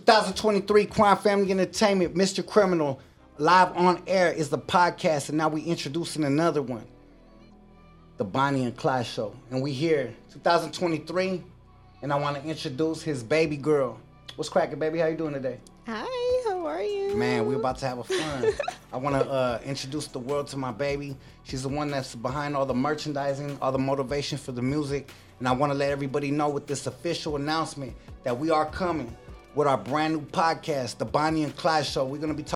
2023 Crime Family Entertainment, Mr. Criminal, live on air is the podcast, and now we introducing another one, the Bonnie and Clyde Show. And we here, 2023, and I want to introduce his baby girl. What's cracking, baby? How you doing today? Hi, how are you? Man, we're about to have a fun. I want to introduce the world to my baby. She's the one that's behind all the merchandising, all the motivation for the music. And I want to let everybody know with this official announcement that we are coming with our brand new podcast, The Bonnie and Clyde Show. We're going to be talking